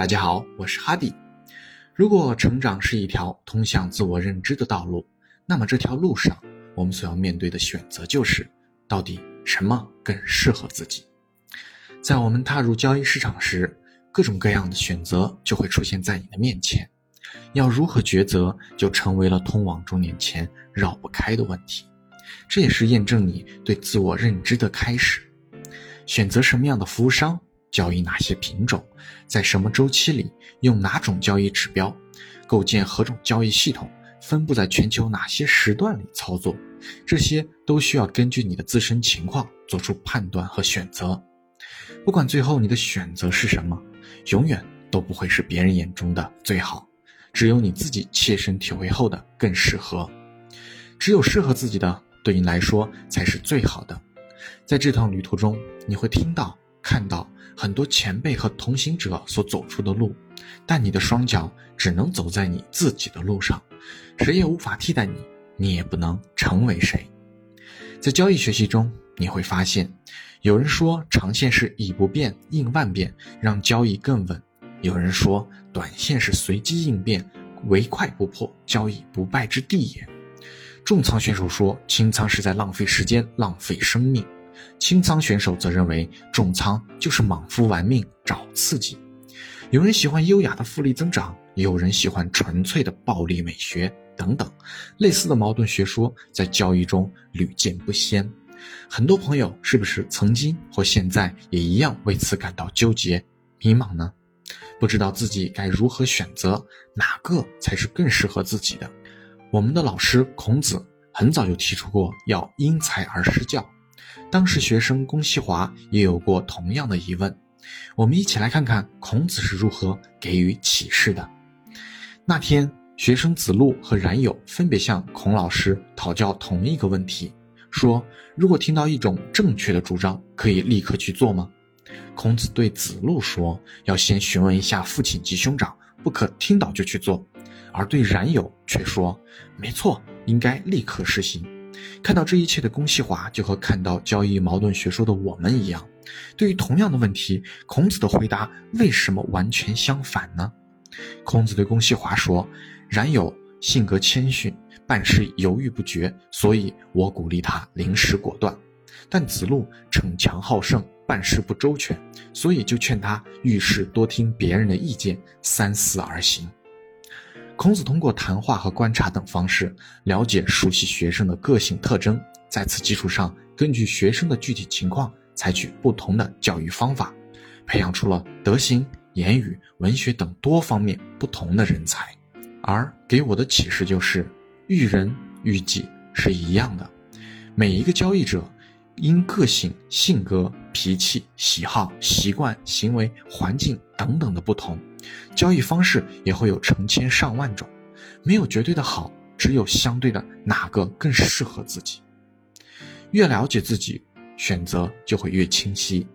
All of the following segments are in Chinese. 大家好，我是哈迪。如果成长是一条通向自我认知的道路，那么这条路上我们所要面对的选择就是到底什么更适合自己。在我们踏入交易市场时，各种各样的选择就会出现在你的面前，要如何抉择就成为了通往终点前绕不开的问题。这也是验证你对自我认知的开始。选择什么样的服务商，交易哪些品种，在什么周期里用哪种交易指标，构建何种交易系统，分布在全球哪些时段里操作，这些都需要根据你的自身情况做出判断和选择。不管最后你的选择是什么，永远都不会是别人眼中的最好，只有你自己切身体会后的更适合。只有适合自己的，对你来说才是最好的。在这趟旅途中，你会听到看到很多前辈和同行者所走出的路，但你的双脚只能走在你自己的路上，谁也无法替代你，你也不能成为谁。在交易学习中，你会发现有人说长线是以不变应万变，让交易更稳；有人说短线是随机应变，唯快不破，交易不败之地也。重仓选手说清仓是在浪费时间浪费生命，清仓选手则认为重仓就是莽夫玩命找刺激。有人喜欢优雅的复利增长，有人喜欢纯粹的暴力美学等等，类似的矛盾学说在交易中屡见不鲜。很多朋友是不是曾经或现在也一样为此感到纠结迷茫呢？不知道自己该如何选择，哪个才是更适合自己的。我们的老师孔子很早就提出过要因材而施教，当时学生龚锡华也有过同样的疑问。我们一起来看看孔子是如何给予启示的。那天学生子路和冉有分别向孔老师讨教同一个问题，说如果听到一种正确的主张，可以立刻去做吗？孔子对子路说，要先询问一下父亲及兄长，不可听到就去做。而对冉有却说，没错，应该立刻实行。看到这一切的龚锡华就和看到交易矛盾学说的我们一样，对于同样的问题，孔子的回答为什么完全相反呢？孔子对龚锡华说，冉有性格谦逊，办事犹豫不决，所以我鼓励他临时果断。但子路逞强好胜，办事不周全，所以就劝他遇事多听别人的意见，三思而行。孔子通过谈话和观察等方式了解熟悉学生的个性特征，在此基础上根据学生的具体情况采取不同的教育方法，培养出了德行、言语、文学等多方面不同的人才。而给我的启示就是遇人遇己是一样的，每一个交易者因个性、性格、脾气、喜好、习惯、行为、环境等等的不同，交易方式也会有成千上万种，没有绝对的好，只有相对的哪个更适合自己。越了解自己，选择就会越清晰。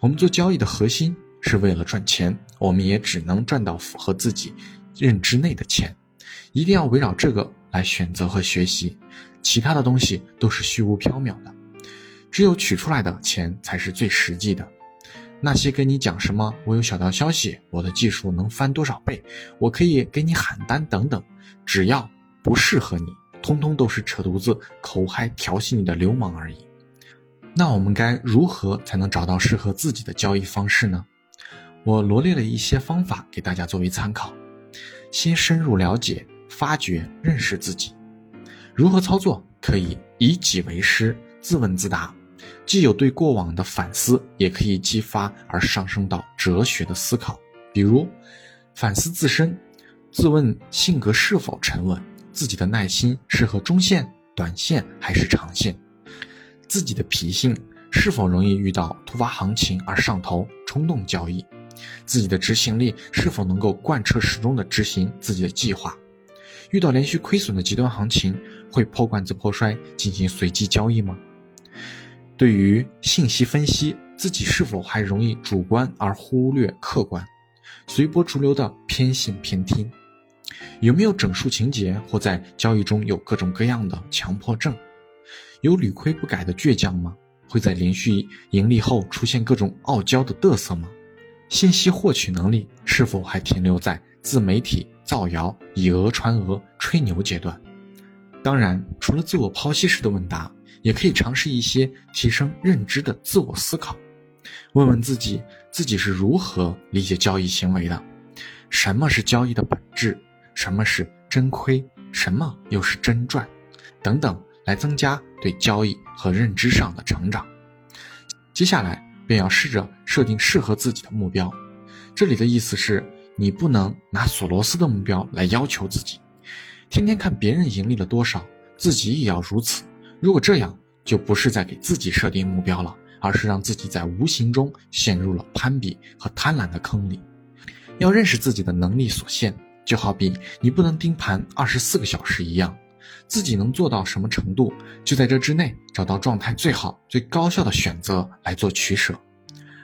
我们做交易的核心是为了赚钱，我们也只能赚到符合自己认知内的钱，一定要围绕这个来选择和学习，其他的东西都是虚无缥缈的，只有取出来的钱才是最实际的。那些跟你讲什么我有小道消息，我的技术能翻多少倍，我可以给你喊单等等，只要不适合你，通通都是扯犊子口嗨调戏你的流氓而已。那我们该如何才能找到适合自己的交易方式呢？我罗列了一些方法给大家作为参考。先深入了解发掘认识自己。如何操作？可以以己为师，自问自答，既有对过往的反思，也可以激发而上升到哲学的思考。比如反思自身，自问性格是否沉稳，自己的耐心适合中线、短线还是长线，自己的脾性是否容易遇到突发行情而上头冲动交易，自己的执行力是否能够贯彻始终地执行自己的计划，遇到连续亏损的极端行情会破罐子破摔进行随机交易吗？对于信息分析，自己是否还容易主观而忽略客观，随波逐流的偏信偏听，有没有整数情节或在交易中有各种各样的强迫症，有屡亏不改的倔强吗？会在连续盈利后出现各种傲娇的嘚瑟吗？信息获取能力是否还停留在自媒体造谣、以讹传讹、吹牛阶段。当然，除了自我剖析式的问答，也可以尝试一些提升认知的自我思考，问问自己是如何理解交易行为的，什么是交易的本质，什么是真亏，什么又是真赚等等，来增加对交易和认知上的成长。接下来便要试着设定适合自己的目标，这里的意思是你不能拿索罗斯的目标来要求自己，天天看别人盈利了多少，自己也要如此。如果这样，就不是在给自己设定目标了，而是让自己在无形中陷入了攀比和贪婪的坑里。要认识自己的能力所限，就好比你不能盯盘24个小时一样，自己能做到什么程度，就在这之内找到状态最好、最高效的选择来做取舍。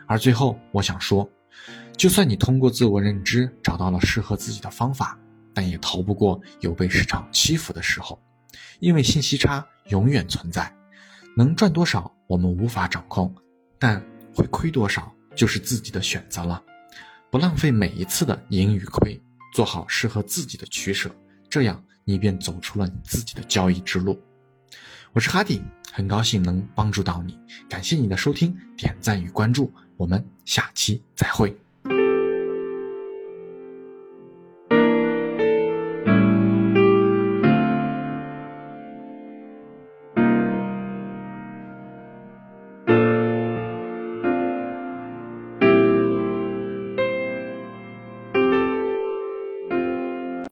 而最后我想说，就算你通过自我认知找到了适合自己的方法，但也逃不过有被市场欺负的时候，因为信息差永远存在。能赚多少我们无法掌控，但会亏多少就是自己的选择了。不浪费每一次的盈与亏，做好适合自己的取舍，这样你便走出了你自己的交易之路。我是哈迪，很高兴能帮助到你，感谢你的收听、点赞与关注，我们下期再会。